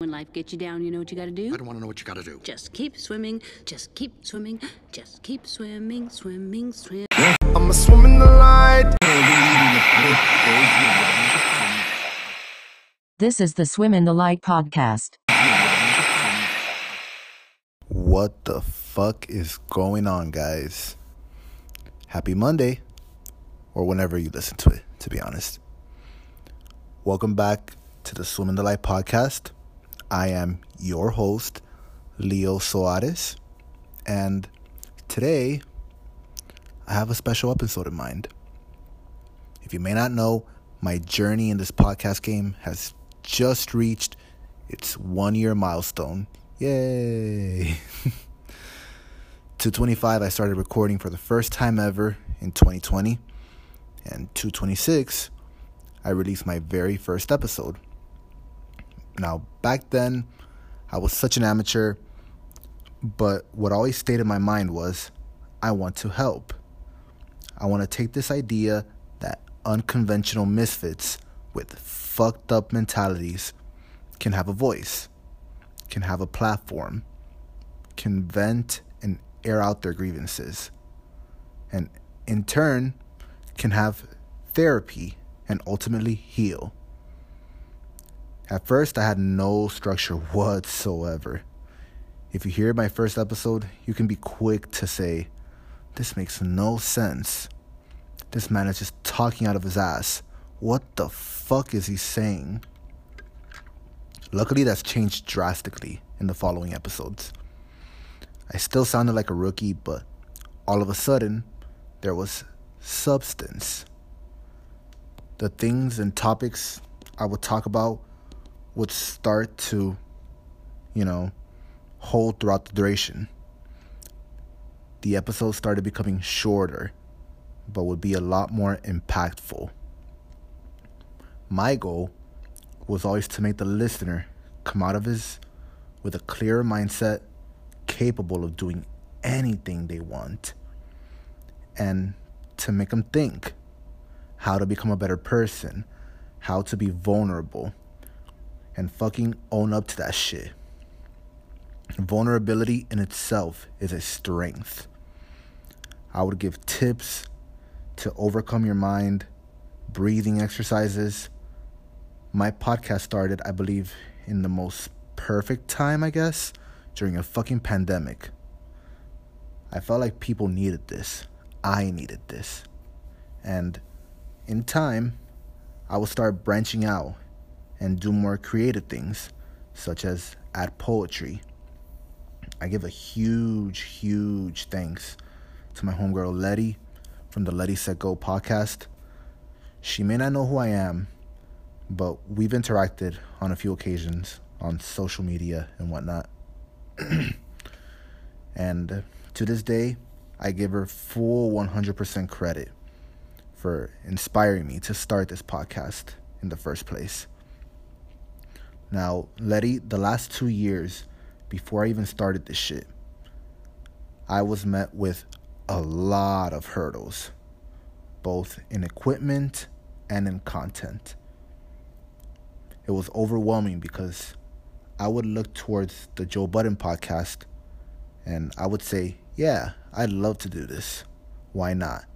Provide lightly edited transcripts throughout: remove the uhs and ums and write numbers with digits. When life gets you down, you know what you gotta do? I don't wanna know what you gotta do. Just keep swimming, just keep swimming, just keep swimming, swimming, swim. I'ma swim in the light. This is the Swim in the Light podcast. What the fuck is going on, guys? Happy Monday, or whenever you listen to it, to be honest. Welcome back to the Swim in the Light podcast. I am your host, Leo Soares, and today I have a special episode in mind. If you may not know, my journey in this podcast game has just reached its 1-year milestone. Yay! 225, I started recording for the first time ever in 2020, and 226, I released my very first episode. Now, back then, I was such an amateur, but what always stayed in my mind was, I want to help. I want to take this idea that unconventional misfits with fucked up mentalities can have a voice, can have a platform, can vent and air out their grievances, and in turn, can have therapy and ultimately heal. At first, I had no structure whatsoever. If you hear my first episode, you can be quick to say, this makes no sense. This man is just talking out of his ass. What the fuck is he saying? Luckily, that's changed drastically in the following episodes. I still sounded like a rookie, but all of a sudden, there was substance. The things and topics I would talk about would start to, hold throughout the duration. The episodes started becoming shorter, but would be a lot more impactful. My goal was always to make the listener come out of his with a clearer mindset, capable of doing anything they want, and to make them think. How to become a better person, how to be vulnerable, and fucking own up to that shit. Vulnerability in itself is a strength. I would give tips to overcome your mind, breathing exercises. My podcast started, I believe, in the most perfect time, I guess, during a fucking pandemic. I felt like people needed this. I needed this. And in time, I will start branching out and do more creative things, such as add poetry. I give a huge thanks to my homegirl Letty from the Letty Set Go podcast. She may not know who I am, but we've interacted on a few occasions on social media and whatnot. And to this day, I give her full 100% credit for inspiring me to start this podcast in the first place. Now, Letty, the last 2 years, before I even started this shit, I was met with a lot of hurdles, both in equipment and in content. It was overwhelming because I would look towards the Joe Budden podcast and I would say, yeah, I'd love to do this. Why not?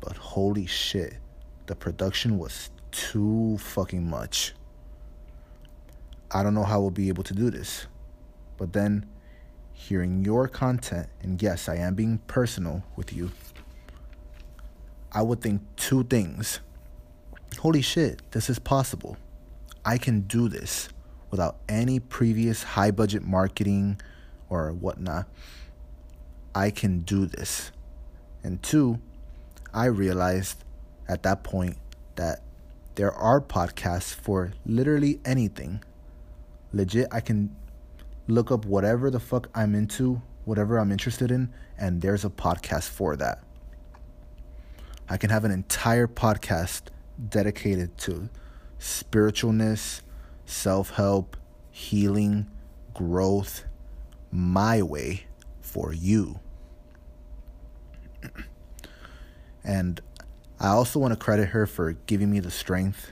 But holy shit, the production was too fucking much. I don't know how we'll be able to do this. But then, hearing your content, and yes, I am being personal with you, I would think two things. Holy shit, this is possible. I can do this without any previous high-budget marketing or whatnot. I can do this. And two, I realized at that point that there are podcasts for literally anything. Legit, I can look up whatever the fuck I'm into, whatever I'm interested in, and there's a podcast for that. I can have an entire podcast dedicated to spiritualness, self-help, healing, growth, my way for you. And I also want to credit her for giving me the strength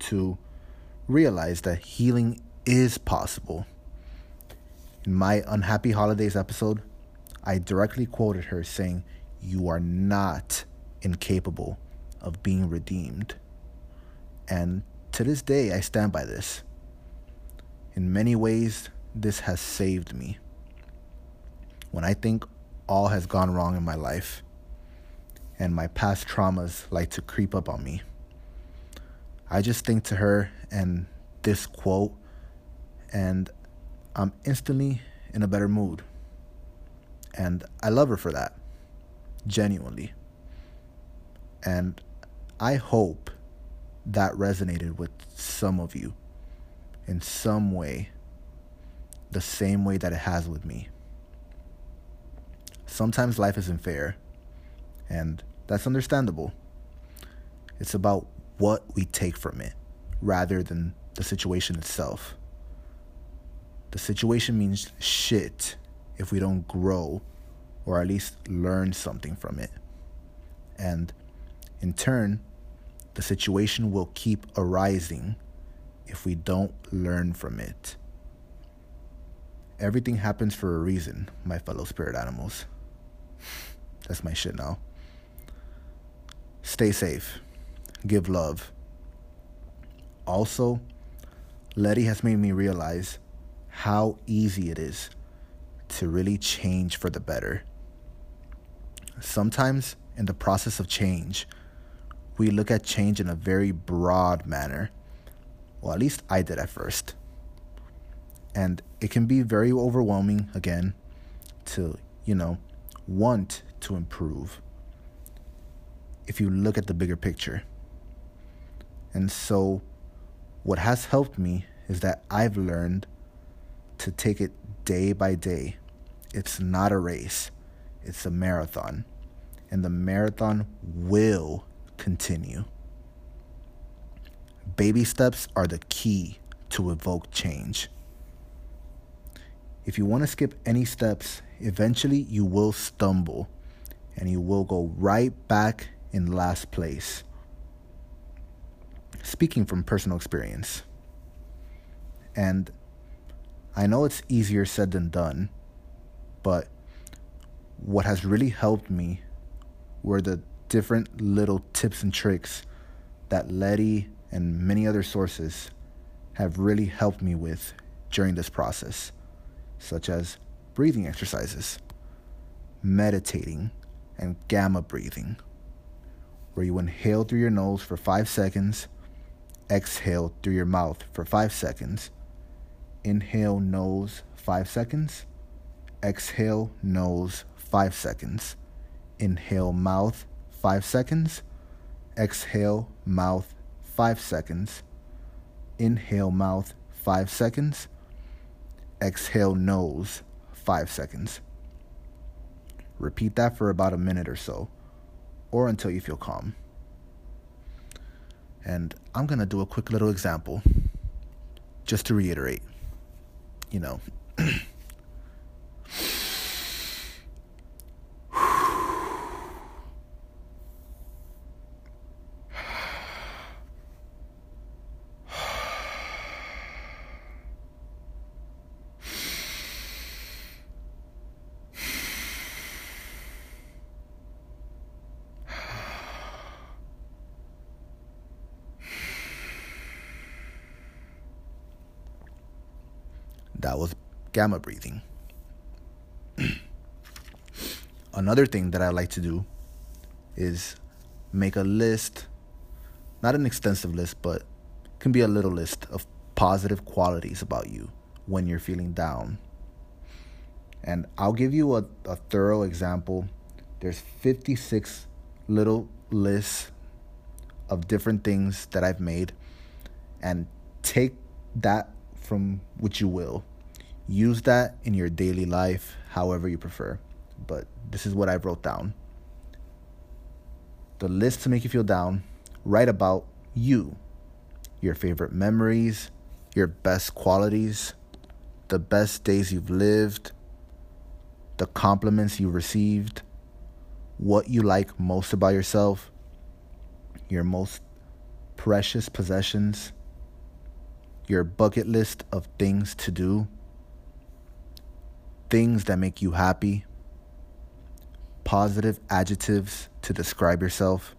to realize that healing is possible. In my Unhappy Holidays episode, I directly quoted her saying, "You are not incapable of being redeemed." And to this day, I stand by this. In many ways, this has saved me. When I think all has gone wrong in my life, and my past traumas like to creep up on me, I just think to her and this quote, and I'm instantly in a better mood. And I love her for that, genuinely. And I hope that resonated with some of you in some way, the same way that it has with me. Sometimes life isn't fair, and that's understandable. It's about what we take from it rather than the situation itself. The situation means shit if we don't grow or at least learn something from it. And in turn, the situation will keep arising if we don't learn from it. Everything happens for a reason, my fellow spirit animals. That's my shit now. Stay safe. Give love. Also, Letty has made me realize how easy it is to really change for the better. Sometimes, in the process of change, we look at change in a very broad manner. Well, at least I did at first. And it can be very overwhelming, again, to, want to improve if you look at the bigger picture. And so what has helped me is that I've learned to take it day by day. It's not a race. It's a marathon. And the marathon will continue. Baby steps are the key to evoke change. If you want to skip any steps, eventually you will stumble and you will go right back in last place. Speaking from personal experience, and I know it's easier said than done, but what has really helped me were the different little tips and tricks that Letty and many other sources have really helped me with during this process, such as breathing exercises, meditating, and gamma breathing, where you inhale through your nose for 5 seconds, exhale through your mouth for 5 seconds, inhale nose 5 seconds, exhale nose 5 seconds, inhale mouth 5 seconds, exhale mouth 5 seconds, inhale mouth 5 seconds, exhale nose 5 seconds. Repeat that for about a minute or so, or until you feel calm. And I'm going to do a quick little example just to reiterate, That was gamma breathing. Another thing that I like to do is make a list, not an extensive list, but it can be a little list of positive qualities about you when you're feeling down. And I'll give you a thorough example. There's 56 little lists of different things that I've made, and take that from what you will. Use that in your daily life, however you prefer. But this is what I wrote down. The list to make you feel down. Write about you, your favorite memories, your best qualities, the best days you've lived, the compliments you received, what you like most about yourself, your most precious possessions, your bucket list of things to do, things that make you happy, positive adjectives to describe yourself,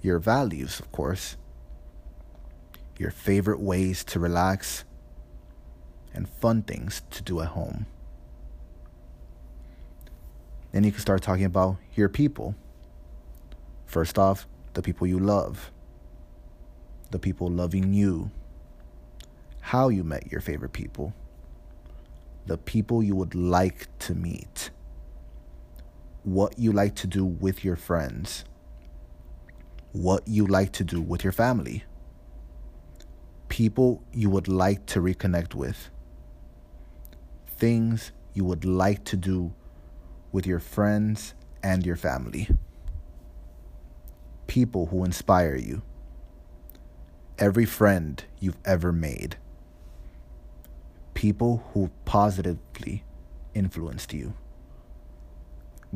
your values, of course, your favorite ways to relax, and fun things to do at home. Then you can start talking about your people. First off, the people you love, the people loving you, how you met your favorite people, the people you would like to meet, what you like to do with your friends, what you like to do with your family, people you would like to reconnect with, things you would like to do with your friends and your family, people who inspire you, every friend you've ever made, people who positively influenced you,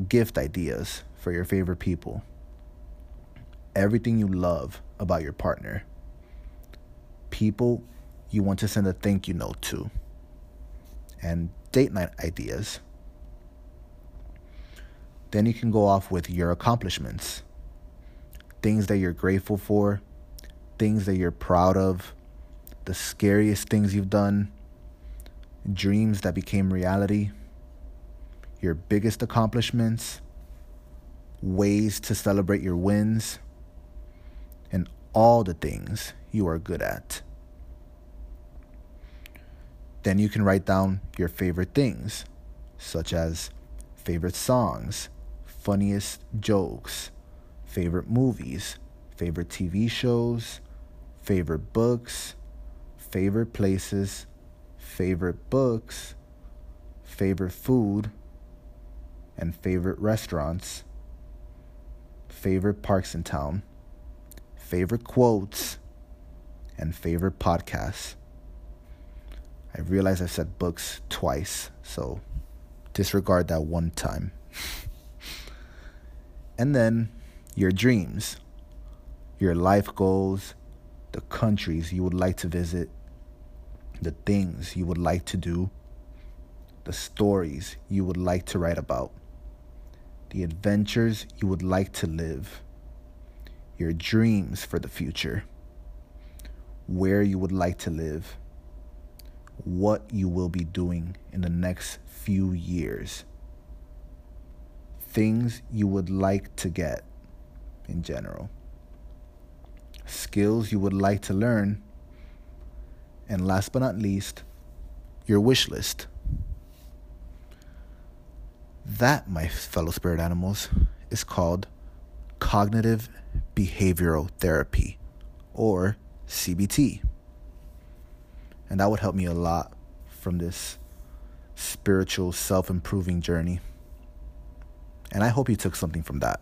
gift ideas for your favorite people, everything you love about your partner, people you want to send a thank you note to, and date night ideas. Then you can go off with your accomplishments, things that you're grateful for, things that you're proud of, the scariest things you've done, dreams that became reality, your biggest accomplishments, ways to celebrate your wins, and all the things you are good at. Then you can write down your favorite things, such as favorite songs, funniest jokes, favorite movies, favorite TV shows, favorite books, favorite places, favorite books, favorite food, and favorite restaurants, favorite parks in town, favorite quotes, and favorite podcasts. I realize I said books twice, so disregard that one time. And then your dreams, your life goals, the countries you would like to visit, the things you would like to do, the stories you would like to write about, the adventures you would like to live, your dreams for the future, where you would like to live, what you will be doing in the next few years, things you would like to get in general, skills you would like to learn, and last but not least, your wish list. That, my fellow spirit animals, is called cognitive behavioral therapy, or CBT. And that would help me a lot from this spiritual self-improving journey. And I hope you took something from that.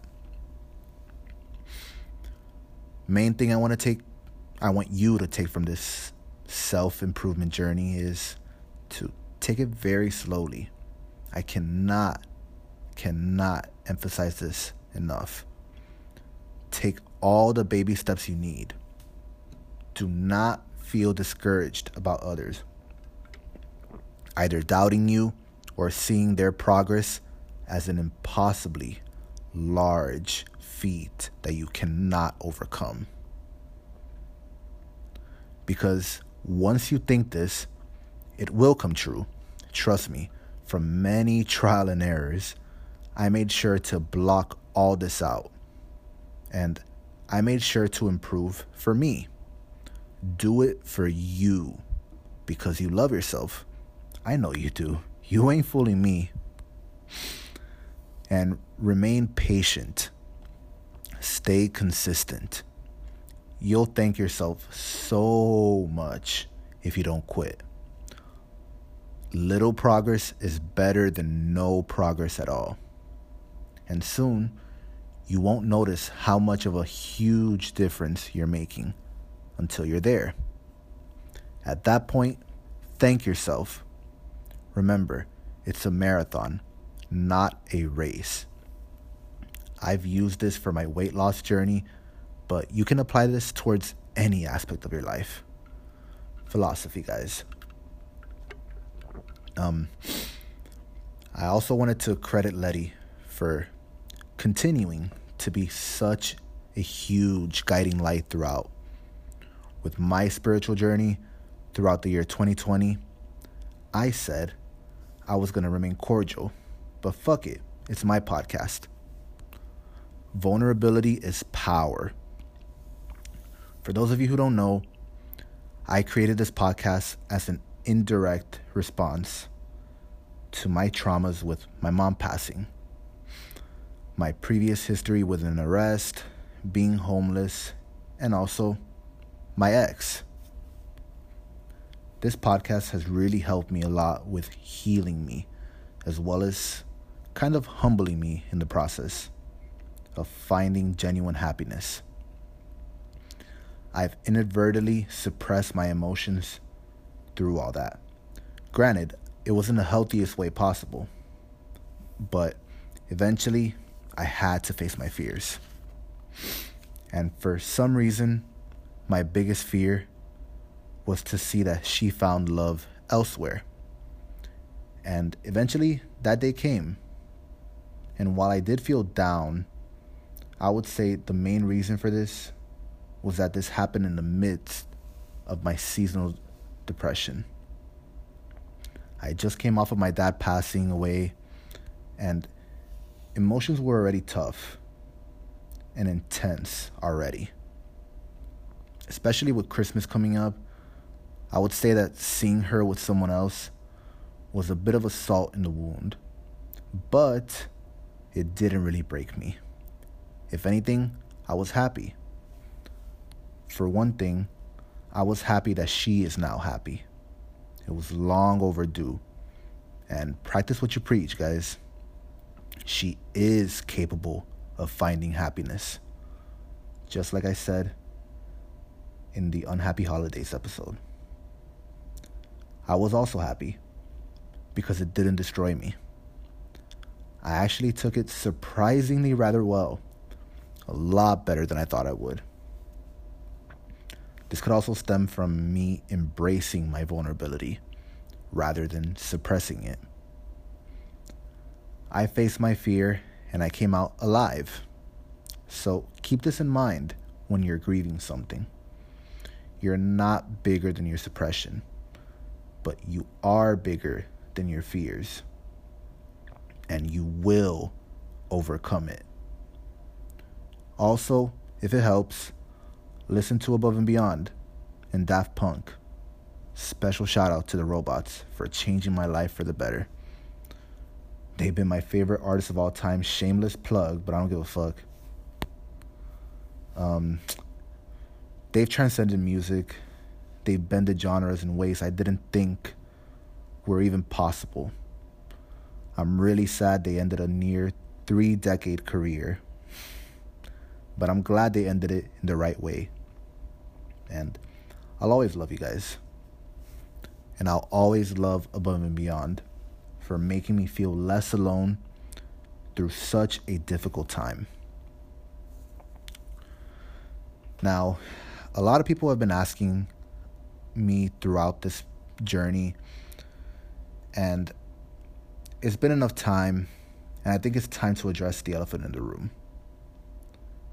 Main thing I want you to take from this self-improvement journey is to take it very slowly. I cannot emphasize this enough. Take all the baby steps you need. Do not feel discouraged about others, either doubting you or seeing their progress as an impossibly large feat that you cannot overcome. Because once you think this, it will come true. Trust me, from many trial and errors, I made sure to block all this out. And I made sure to improve for me. Do it for you, because you love yourself. I know you do. You ain't fooling me. And remain patient. Stay consistent. You'll thank yourself so much if you don't quit. Little progress is better than no progress at all. And soon, you won't notice how much of a huge difference you're making until you're there. At that point, thank yourself. Remember, it's a marathon, not a race. I've used this for my weight loss journey, but you can apply this towards any aspect of your life. philosophy, guys. I also wanted to credit Letty for continuing to be such a huge guiding light throughout. With my spiritual journey throughout the year 2020, I said I was going to remain cordial, but fuck it, it's my podcast. Vulnerability is power. For those of you who don't know, I created this podcast as an indirect response to my traumas with my mom passing, my previous history with an arrest, being homeless, and also my ex. This podcast has really helped me a lot with healing me, as well as kind of humbling me in the process of finding genuine happiness. I've inadvertently suppressed my emotions through all that. Granted, it wasn't the healthiest way possible, but eventually I had to face my fears. And for some reason, my biggest fear was to see that she found love elsewhere. And eventually, that day came. And while I did feel down, I would say the main reason for this was that this happened in the midst of my seasonal depression. I just came off of my dad passing away, and emotions were already tough and intense already. Especially with Christmas coming up, I would say that seeing her with someone else was a bit of a salt in the wound, but it didn't really break me. If anything, I was happy. For one thing, I was happy that she is now happy. It was long overdue. And practice what you preach, guys. She is capable of finding happiness. Just like I said in the Unhappy Holidays episode. I was also happy because it didn't destroy me. I actually took it surprisingly rather well. A lot better than I thought I would. This could also stem from me embracing my vulnerability rather than suppressing it. I faced my fear and I came out alive. So keep this in mind when you're grieving something. You're not bigger than your suppression, but you are bigger than your fears, and you will overcome it. Also, if it helps, listen to Above and Beyond and Daft Punk. Special shout out to the Robots for changing my life for the better. They've been my favorite artists of all time. Shameless plug, but I don't give a fuck. They've transcended music. They've bended genres in ways I didn't think were even possible. I'm really sad they ended a near 3-decade career, but I'm glad they ended it in the right way. And I'll always love you guys. And I'll always love Above and Beyond for making me feel less alone through such a difficult time. Now, a lot of people have been asking me throughout this journey, and it's been enough time, and I think it's time to address the elephant in the room.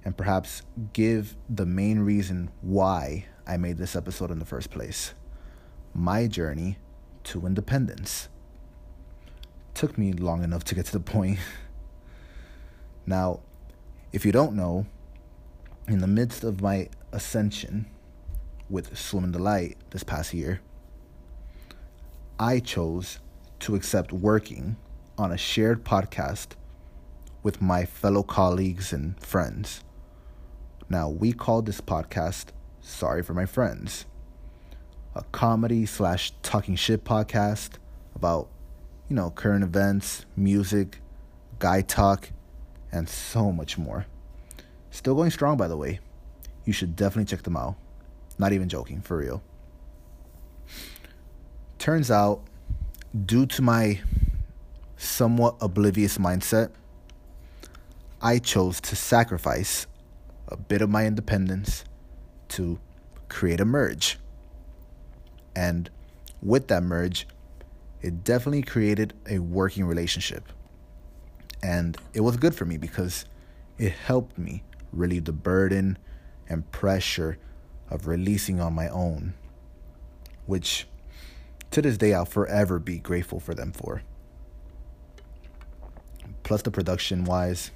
And perhaps give the main reason why I made this episode in the first place. My journey to independence. Took me long enough to get to the point. Now, if you don't know, in the midst of my ascension with Swim in the Light this past year, I chose to accept working on a shared podcast with my fellow colleagues and friends. Now, we call this podcast Sorry for My Friends, a comedy/talking shit podcast about, current events, music, guy talk, and so much more. Still going strong, by the way. You should definitely check them out. Not even joking, for real. Turns out, due to my somewhat oblivious mindset, I chose to sacrifice a bit of my independence to create a merge. And with that merge, it definitely created a working relationship. And it was good for me because it helped me relieve the burden and pressure of releasing on my own, which to this day I'll forever be grateful for them for. Plus the production-wise,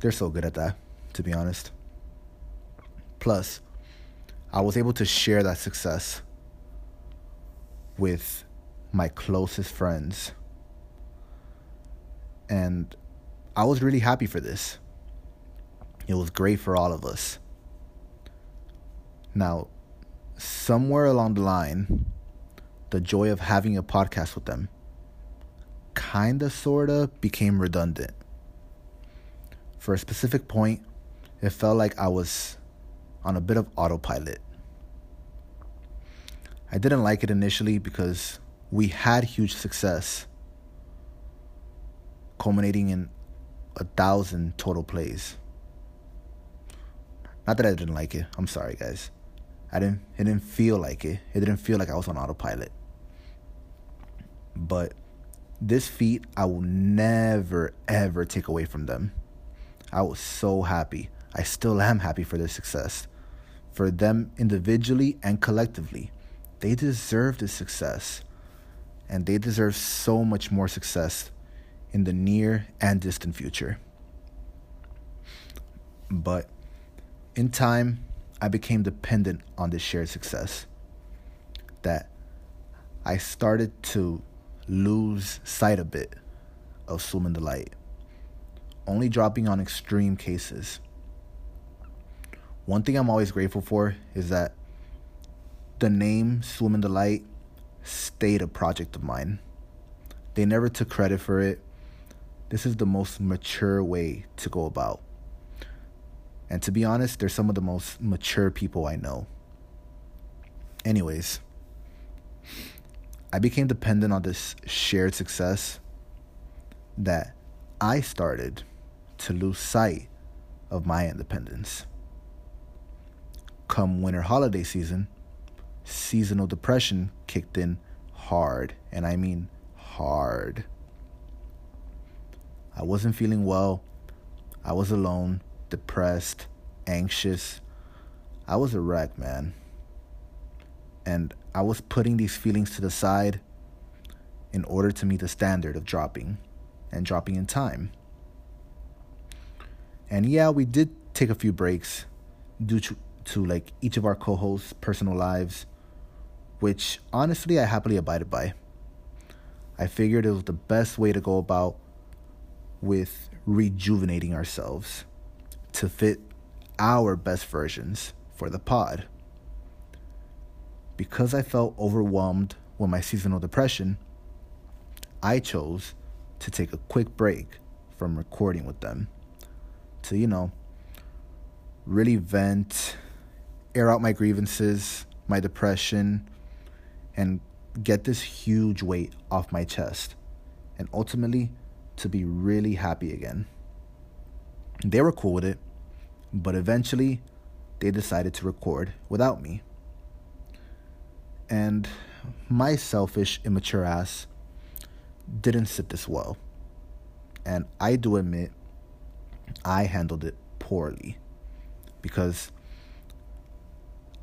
they're so good at that, to be honest. Plus, I was able to share that success with my closest friends. And I was really happy for this. It was great for all of us. Now, somewhere along the line, the joy of having a podcast with them kinda, sorta became redundant. For a specific point, it felt like I was on a bit of autopilot. I didn't like it initially because we had huge success, culminating in 1,000 total plays. Not that I didn't like it. I'm sorry, guys. It didn't feel like it. It didn't feel like I was on autopilot. But this feat, I will never, ever take away from them. I was so happy. I still am happy for their success. For them individually and collectively. They deserve this success. And they deserve so much more success in the near and distant future. But in time, I became dependent on this shared success, that I started to lose sight a bit of Swim in the Light, only dropping on extreme cases. One thing I'm always grateful for is that the name Swim in the Light stayed a project of mine. They never took credit for it. This is the most mature way to go about. And to be honest, they're some of the most mature people I know. Anyways, I became dependent on this shared success that I started to lose sight of my independence. Come winter holiday season, seasonal depression kicked in hard, and I mean hard. I wasn't feeling well. I was alone, depressed, anxious. I was a wreck, man. And I was putting these feelings to the side in order to meet the standard of dropping, and dropping in time. And yeah, we did take a few breaks due to like each of our co-hosts' personal lives, which honestly I happily abided by. I figured it was the best way to go about with rejuvenating ourselves to fit our best versions for the pod. Because I felt overwhelmed with my seasonal depression, I chose to take a quick break from recording with them to, really vent, air out my grievances, my depression, and get this huge weight off my chest, and ultimately to be really happy again. They were cool with it, but eventually they decided to record without me. And my selfish, immature ass didn't sit this well. And I do admit I handled it poorly, because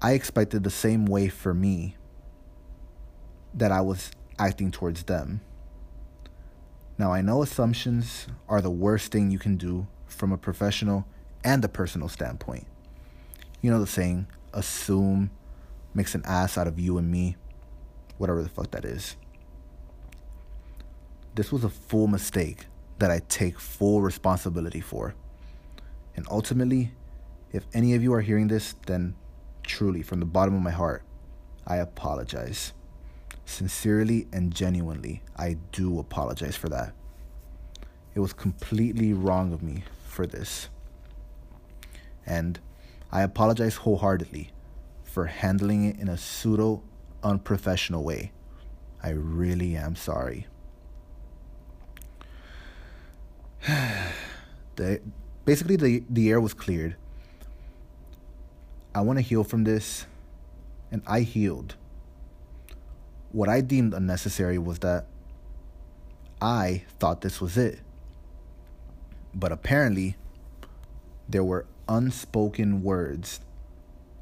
I expected the same way for me that I was acting towards them. Now, I know assumptions are the worst thing you can do from a professional and a personal standpoint. You know the saying, assume makes an ass out of you and me, whatever the fuck that is. This was a full mistake that I take full responsibility for. And ultimately, if any of you are hearing this, then truly, from the bottom of my heart, I apologize. Sincerely and genuinely, I do apologize for that. It was completely wrong of me for this. And I apologize wholeheartedly for handling it in a pseudo unprofessional way. I really am sorry. Basically, the air was cleared. I want to heal from this, and I healed. What I deemed unnecessary was that I thought this was it. But apparently, there were unspoken words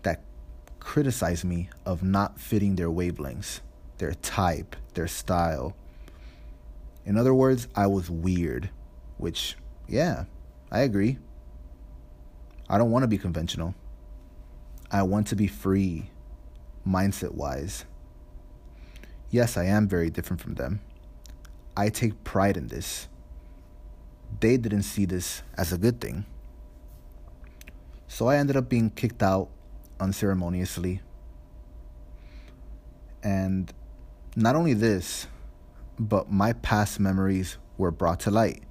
that criticized me of not fitting their wavelengths, their type, their style. In other words, I was weird, which, yeah, I agree. I don't want to be conventional. I want to be free, mindset-wise. Yes, I am very different from them. I take pride in this. They didn't see this as a good thing. So I ended up being kicked out unceremoniously. And not only this, but my past memories were brought to light.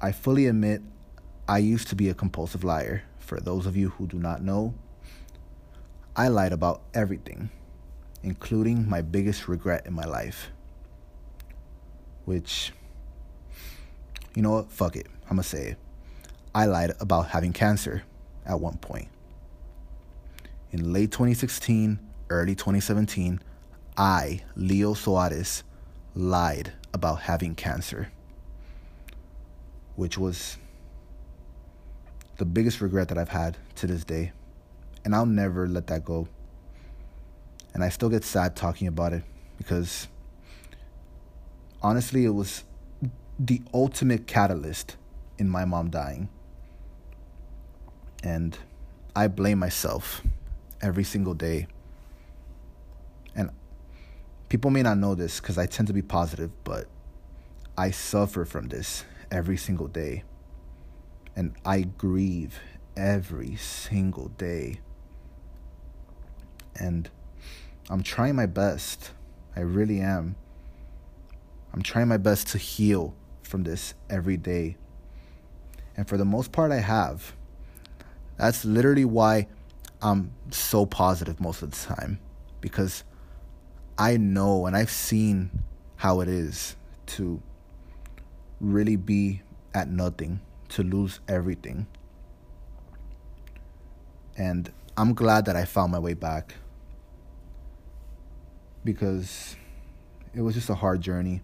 I fully admit I used to be a compulsive liar. For those of you who do not know, I lied about everything, including my biggest regret in my life. Which, you know what, fuck it, I'm gonna say it. I lied about having cancer at one point. In late 2016, early 2017, I, Leo Soares, lied about having cancer, which was the biggest regret that I've had to this day, and I'll never let that go. And I still get sad talking about it because, honestly, it was the ultimate catalyst in my mom dying. And I blame myself every single day. And people may not know this because I tend to be positive, but I suffer from this every single day. And I grieve every single day. And I'm trying my best. I really am. I'm trying my best to heal from this every day. And for the most part, I have. That's literally why I'm so positive most of the time. Because I know and I've seen how it is to really be at nothing, to lose everything. And I'm glad that I found my way back. Because it was just a hard journey.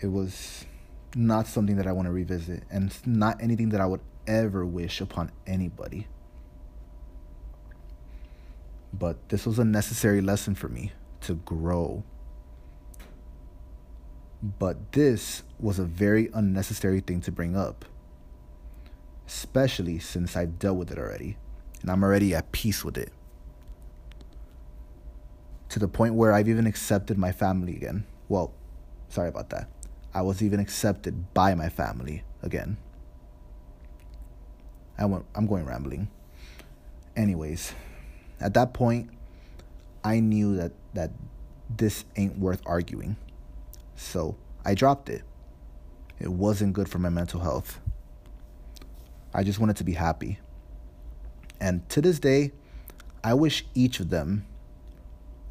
It was not something that I want to revisit, and not anything that I would ever wish upon anybody. But this was a necessary lesson for me to grow. But this was a very unnecessary thing to bring up, especially since I've dealt with it already, and I'm already at peace with it. To the point where I've even accepted my family again. Well, sorry about that. I was even accepted by my family again. I'm going rambling. Anyways, at that point, I knew that this ain't worth arguing. So I dropped it. It wasn't good for my mental health. I just wanted to be happy. And to this day, I wish each of them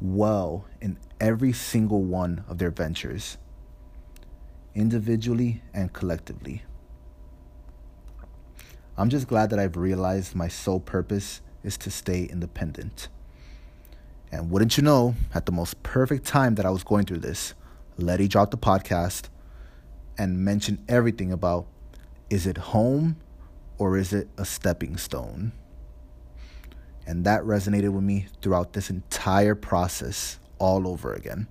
well in every single one of their ventures, individually and collectively. I'm just glad that I've realized my sole purpose is to stay independent. And wouldn't you know, at the most perfect time that I was going through this, Letty dropped the podcast and mentioned everything about, is it home or is it a stepping stone? And that resonated with me throughout this entire process all over again.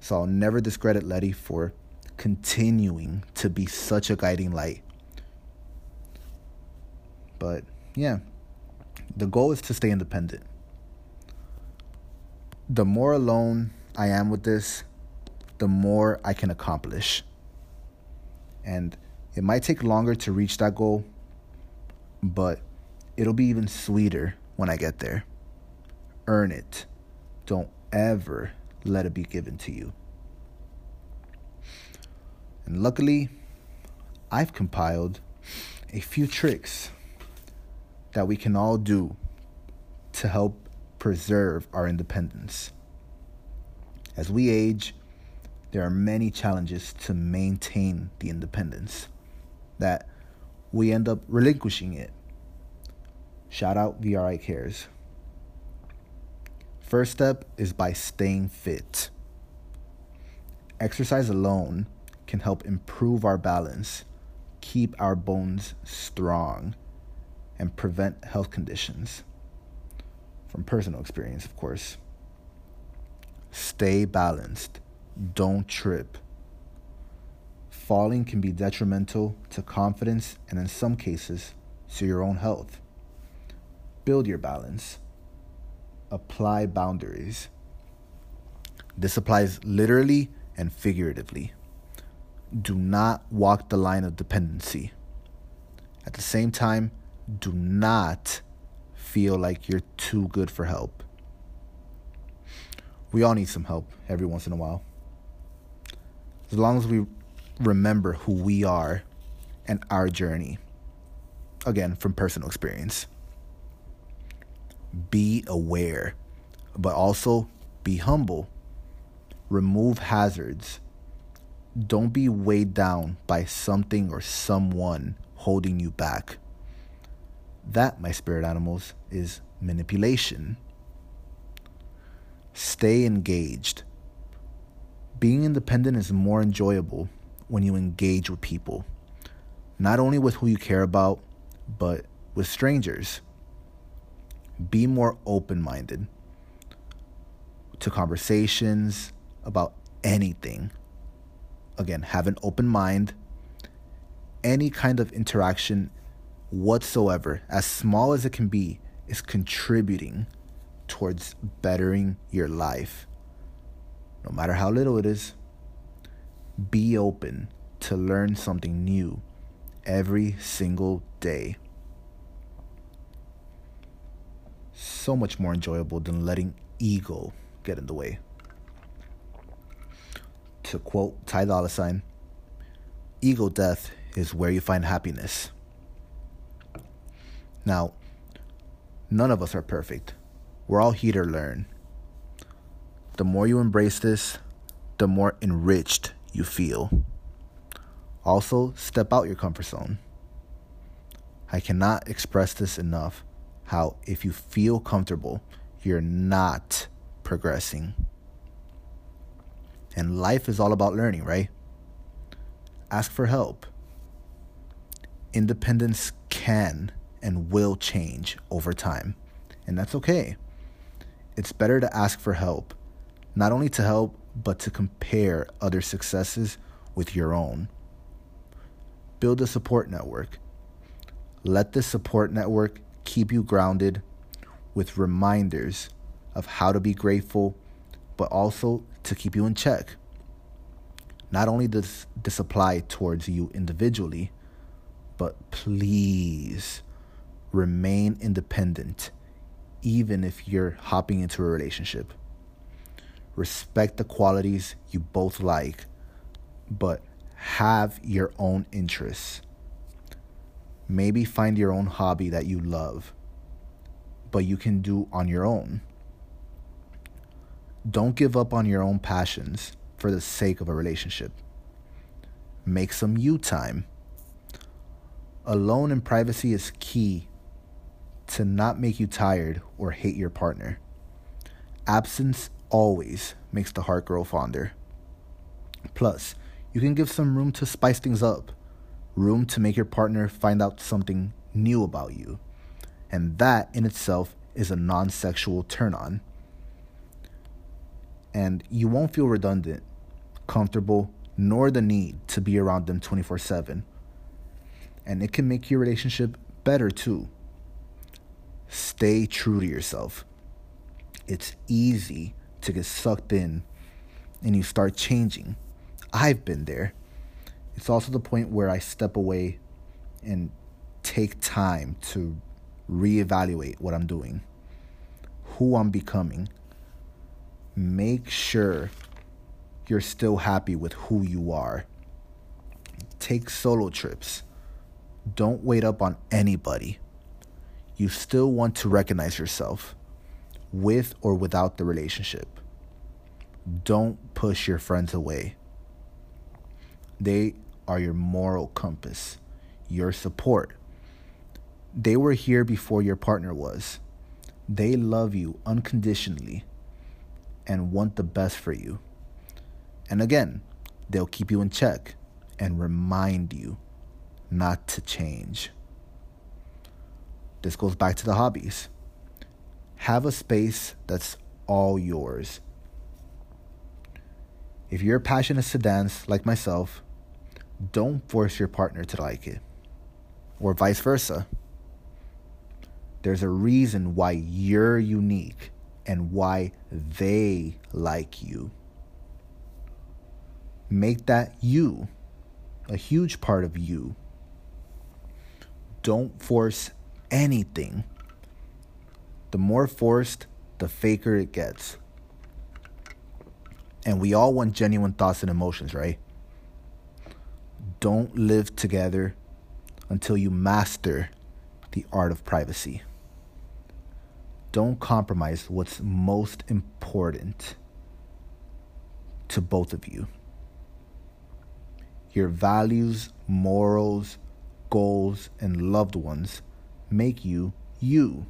So I'll never discredit Letty for continuing to be such a guiding light. But yeah, the goal is to stay independent. The more alone I am with this, the more I can accomplish. And it might take longer to reach that goal, but it'll be even sweeter when I get there. Earn it. Don't ever let it be given to you. And luckily, I've compiled a few tricks that we can all do to help preserve our independence. As we age, there are many challenges to maintain the independence that we end up relinquishing it. Shout out VRI Cares. First step is by staying fit. Exercise alone can help improve our balance, keep our bones strong, and prevent health conditions. From personal experience, of course. Stay balanced. Don't trip. Falling can be detrimental to confidence and, in some cases, to your own health. Build your balance. Apply boundaries. This applies literally and figuratively. Do not walk the line of dependency. At the same time, do not feel like you're too good for help. We all need some help every once in a while. As long as we remember who we are and our journey. Again, from personal experience. Be aware, but also be humble. Remove hazards. Don't be weighed down by something or someone holding you back. That, my spirit animals, is manipulation. Stay engaged. Being independent is more enjoyable when you engage with people, not only with who you care about, but with strangers. Be more open-minded to conversations about anything. Again, have an open mind. Any kind of interaction whatsoever, as small as it can be, is contributing towards bettering your life, no matter how little it is. Be open to learn something new every single day. So much more enjoyable than letting ego get in the way. To quote Ty Dolla Sign, ego death is where you find happiness. Now, none of us are perfect. We're all here to learn. The more you embrace this, the more enriched you feel. Also, step out your comfort zone. I cannot express this enough, how if you feel comfortable, you're not progressing. And life is all about learning, right? Ask for help. Independence can and will change over time, and that's okay. It's better to ask for help, not only to help, but to compare other successes with your own. Build a support network. Let this support network keep you grounded with reminders of how to be grateful, but also to keep you in check. Not only does this apply towards you individually, but please remain independent, even if you're hopping into a relationship. Respect the qualities you both like, but have your own interests. Maybe find your own hobby that you love, but you can do on your own. Don't give up on your own passions for the sake of a relationship. Make some you time. Alone and privacy is key to not make you tired or hate your partner. Absence always makes the heart grow fonder. Plus, you can give some room to spice things up, room to make your partner find out something new about you, and that in itself is a non-sexual turn-on. And you won't feel redundant, comfortable, nor the need to be around them 24/7. And it can make your relationship better too. Stay true to yourself. It's easy to get sucked in and you start changing. I've been there. It's also the point where I step away and take time to reevaluate what I'm doing, who I'm becoming. Make sure you're still happy with who you are. Take solo trips. Don't wait up on anybody. You still want to recognize yourself, with or without the relationship. Don't push your friends away. They are your moral compass, your support. They were here before your partner was. They love you unconditionally and want the best for you. And again, they'll keep you in check and remind you not to change. This goes back to the hobbies. Have a space that's all yours. If your passion is to dance, like myself, don't force your partner to like it, or vice versa. There's a reason why you're unique and why they like you. Make that you, a huge part of you. Don't force anything. The more forced, the faker it gets. And we all want genuine thoughts and emotions, right? Don't live together until you master the art of privacy. Don't compromise what's most important to both of you. Your values, morals, goals, and loved ones make you, you.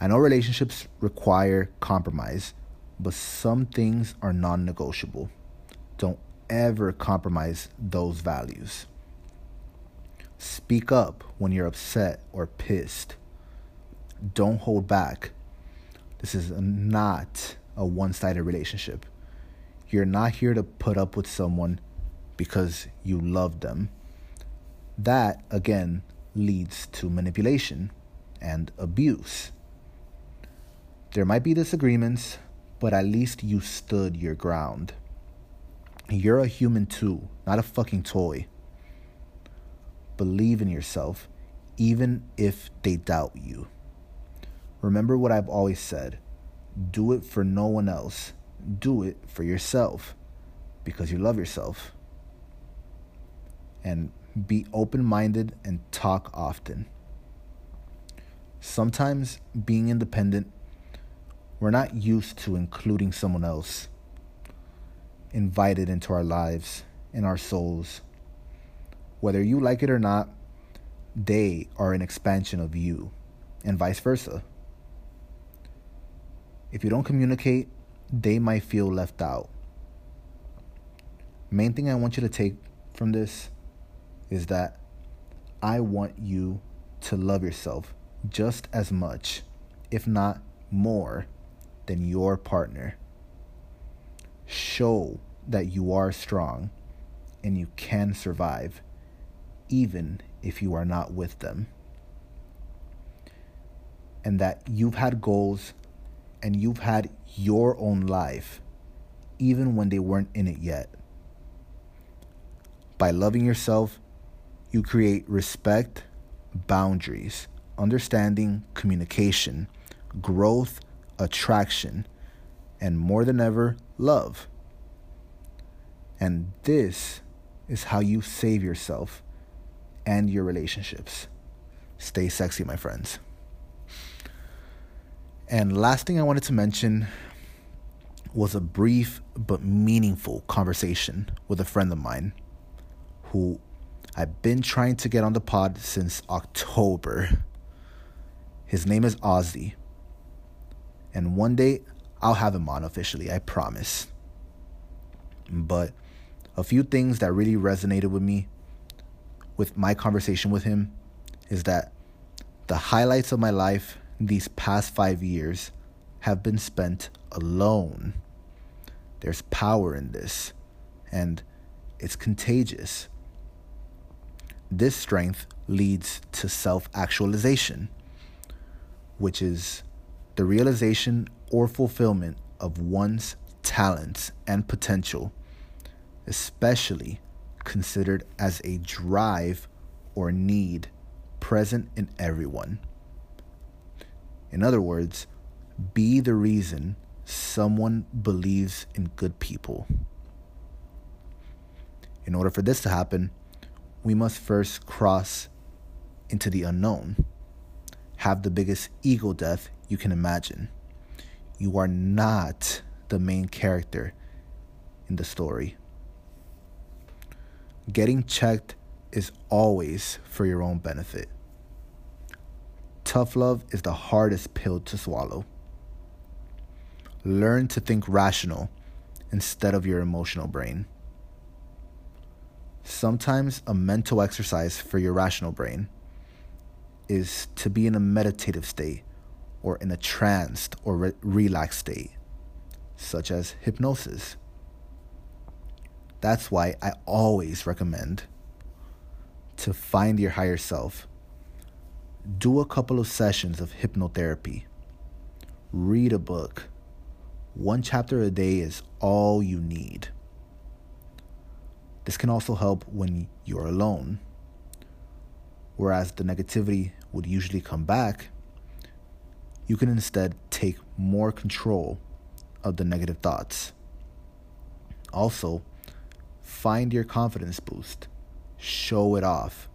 I know relationships require compromise, but some things are non-negotiable. Don't ever compromise those values. Speak up when you're upset or pissed. Don't hold back. This is not a one-sided relationship. You're not here to put up with someone because you love them. That, again, leads to manipulation and abuse. There might be disagreements, but at least you stood your ground. You're a human too, not a fucking toy. Believe in yourself, even if they doubt you. Remember what I've always said. Do it for no one else. Do it for yourself, because you love yourself. And be open-minded and talk often. Sometimes being independent, we're not used to including someone else, invited into our lives and our souls. Whether you like it or not, they are an expansion of you, and vice versa. If you don't communicate, they might feel left out. Main thing I want you to take from this is that I want you to love yourself just as much, if not more, than your partner. Show that you are strong and you can survive, even if you are not with them. And that you've had goals and you've had your own life, even when they weren't in it yet. By loving yourself, you create respect, boundaries, understanding, communication, growth, attraction, and more than ever, love. And this is how you save yourself and your relationships. Stay sexy, my friends. And last thing I wanted to mention was a brief but meaningful conversation with a friend of mine who I've been trying to get on the pod since October. His name is Ozzy. And one day, I'll have him on officially, I promise. But a few things that really resonated with me with my conversation with him is that the highlights of my life these past 5 years have been spent alone. There's power in this, and it's contagious. This strength leads to self-actualization, which is the realization or fulfillment of one's talents and potential, especially considered as a drive or need present in everyone. In other words, be the reason someone believes in good people. In order for this to happen, we must first cross into the unknown, have the biggest ego death you can imagine. You are not the main character in the story. Getting checked is always for your own benefit. Tough love is the hardest pill to swallow. Learn to think rational instead of your emotional brain. Sometimes a mental exercise for your rational brain is to be in a meditative state or in a tranced or relaxed state, such as hypnosis. That's why I always recommend to find your higher self. Do a couple of sessions of hypnotherapy. Read a book. One chapter a day is all you need. This can also help when you're alone. Whereas the negativity would usually come back, you can instead take more control of the negative thoughts. Also, find your confidence boost. Show it off.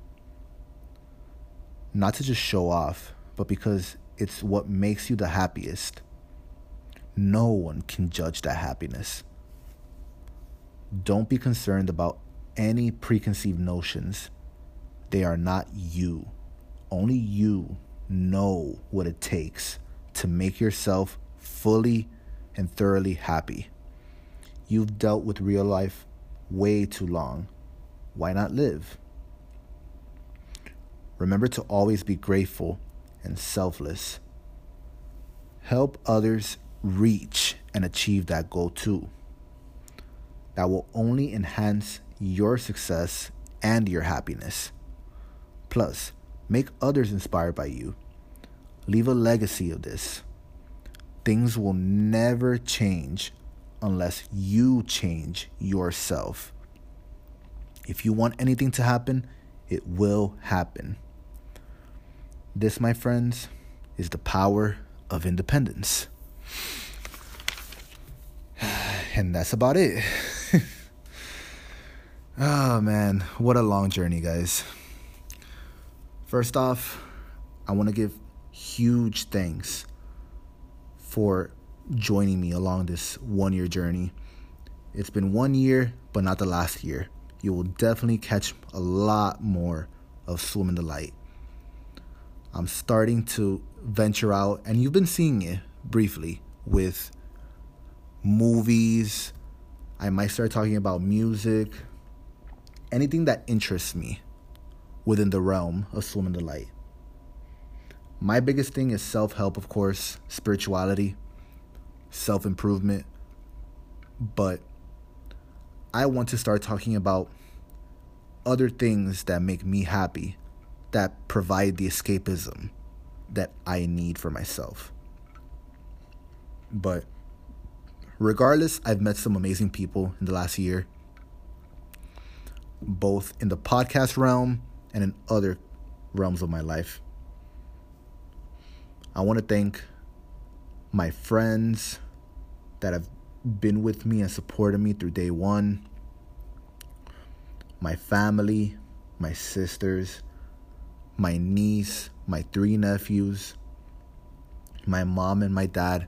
Not to just show off, but because it's what makes you the happiest. No one can judge that happiness. Don't be concerned about any preconceived notions. They are not you. Only you know what it takes to make yourself fully and thoroughly happy. You've dealt with real life way too long. Why not live? Remember to always be grateful and selfless. Help others reach and achieve that goal too. That will only enhance your success and your happiness. Plus, make others inspired by you. Leave a legacy of this. Things will never change unless you change yourself. If you want anything to happen, it will happen. This, my friends, is the power of independence. And that's about it. Oh, man. What a long journey, guys. First off, I want to give huge thanks for joining me along this one-year journey. It's been 1 year, but not the last year. You will definitely catch a lot more of Swim in the Light. I'm starting to venture out, and you've been seeing it briefly with movies. I might start talking about music, anything that interests me within the realm of Swim in the Light. My biggest thing is self-help, of course, spirituality, self-improvement, but I want to start talking about other things that make me happy, that provide the escapism that I need for myself. But regardless, I've met some amazing people in the last year, both in the podcast realm and in other realms of my life. I want to thank my friends that have been with me and supported me through day one, my family, my sisters, my niece, my 3 nephews, my mom and my dad,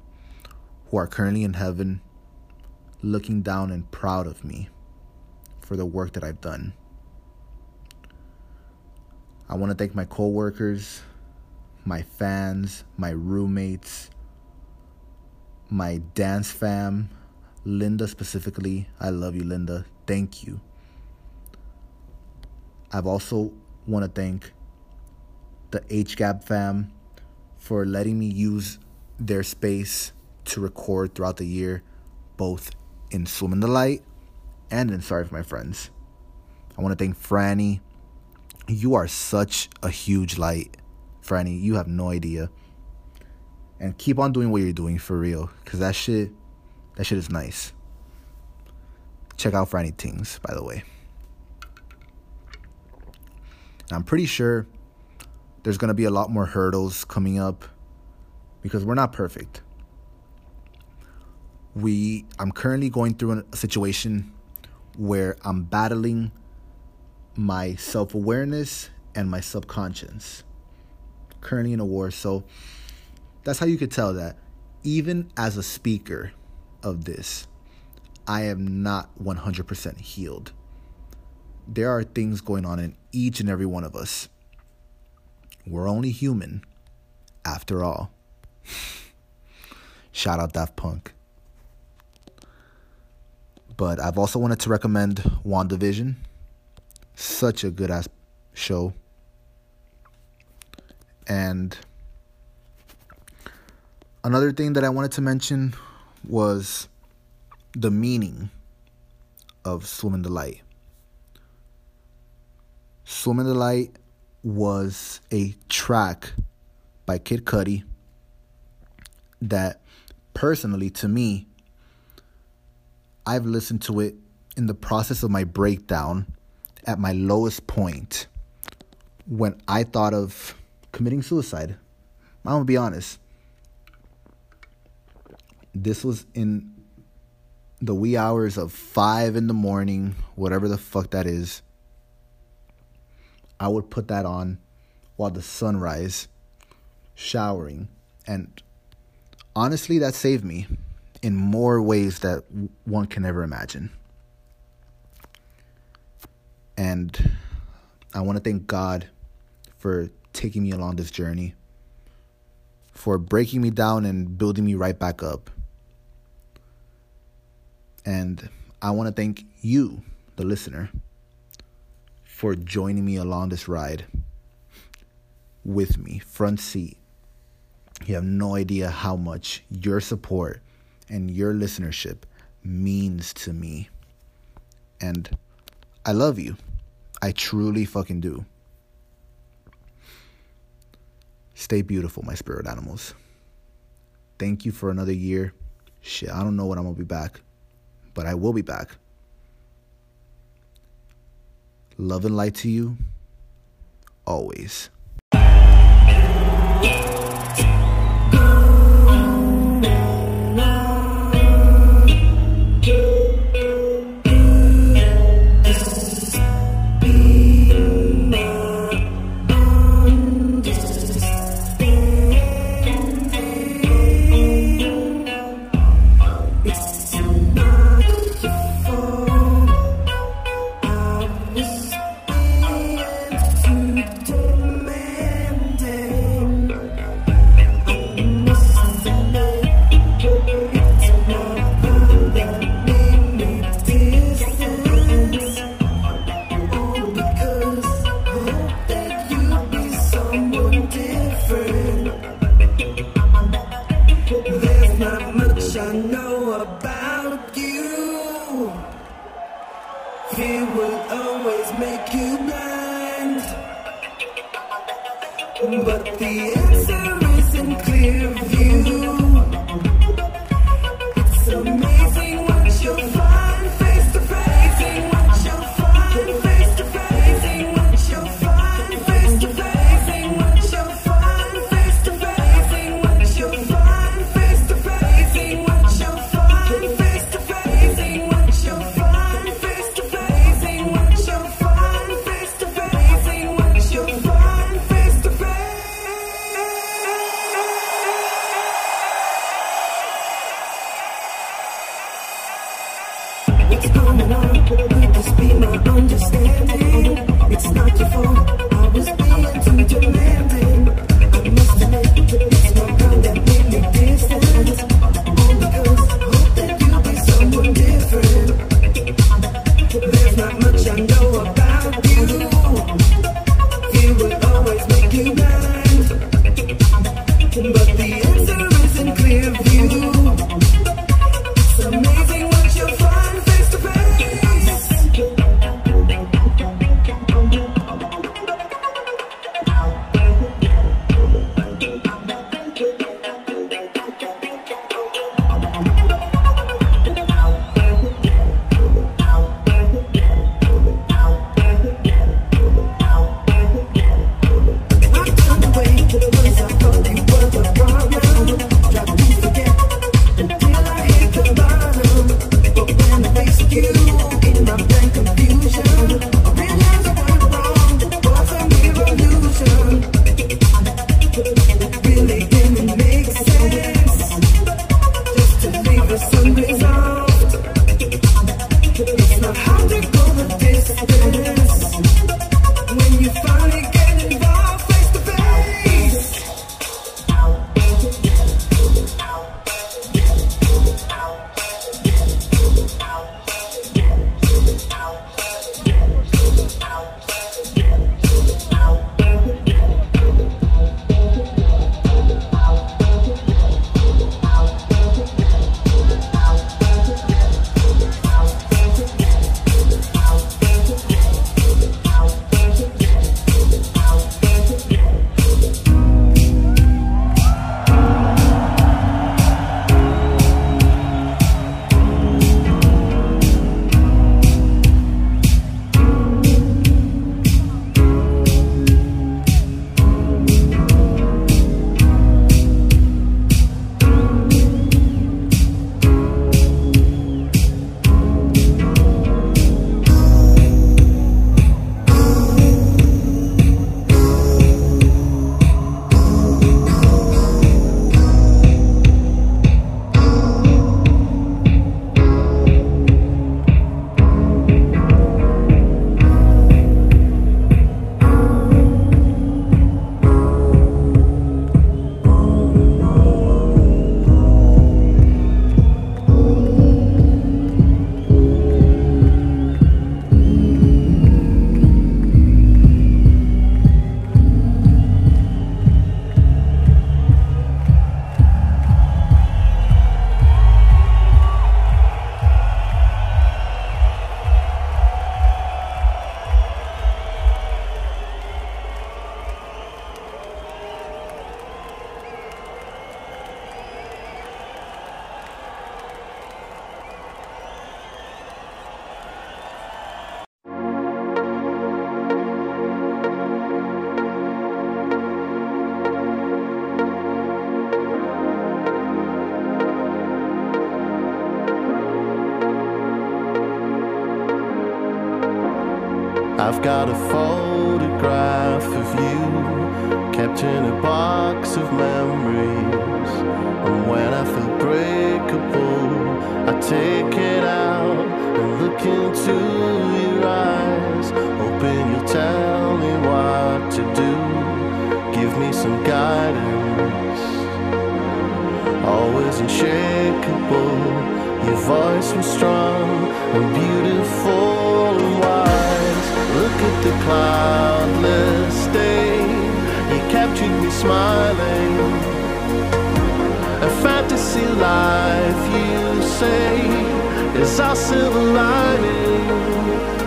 who are currently in heaven, looking down and proud of me for the work that I've done. I want to thank my coworkers, my fans, my roommates, my dance fam, Linda specifically. I love you, Linda. Thank you. I've also want to thank the HGAP fam for letting me use their space to record throughout the year, both in Swim in the Light and in Sorry for My Friends. I want to thank Franny. You are such a huge light, Franny. You have no idea. And keep on doing what you're doing, for real. Because that shit is nice. Check out Franny Tings, by the way. I'm pretty sure there's going to be a lot more hurdles coming up, because we're not perfect. I'm currently going through a situation where I'm battling my self-awareness and my subconscious. Currently in a war, so that's how you could tell that even as a speaker of this, I am not 100% healed. There are things going on in each and every one of us. We're only human, after all. Shout out Daft Punk. But I've also wanted to recommend WandaVision. Such a good ass show. And another thing that I wanted to mention was the meaning of Swim in the Light. Swim in the Light was a track by Kid Cudi that personally, to me, I've listened to it in the process of my breakdown at my lowest point when I thought of committing suicide. I'm going to be honest. This was in the wee hours of 5 in the morning, whatever the fuck that is. I would put that on while the sunrise, showering. And honestly, that saved me in more ways that one can ever imagine. And I want to thank God for taking me along this journey, for breaking me down and building me right back up. And I want to thank you, the listener, for joining me along this ride with me, front seat. You have no idea how much your support and your listenership means to me. And I love you. I truly fucking do. Stay beautiful, my spirit animals. Thank you for another year. Shit, I don't know when I'm gonna be back, but I will be back. Love and light to you, always. I've got a photograph of you kept in a box of memories. And when I feel breakable, I take it out and look into your eyes, hoping you'll tell me what to do, give me some guidance. Always unshakable, your voice was strong and beautiful and wise. Look at the cloudless day, you captured me smiling. A fantasy life, you say, is our silver lining.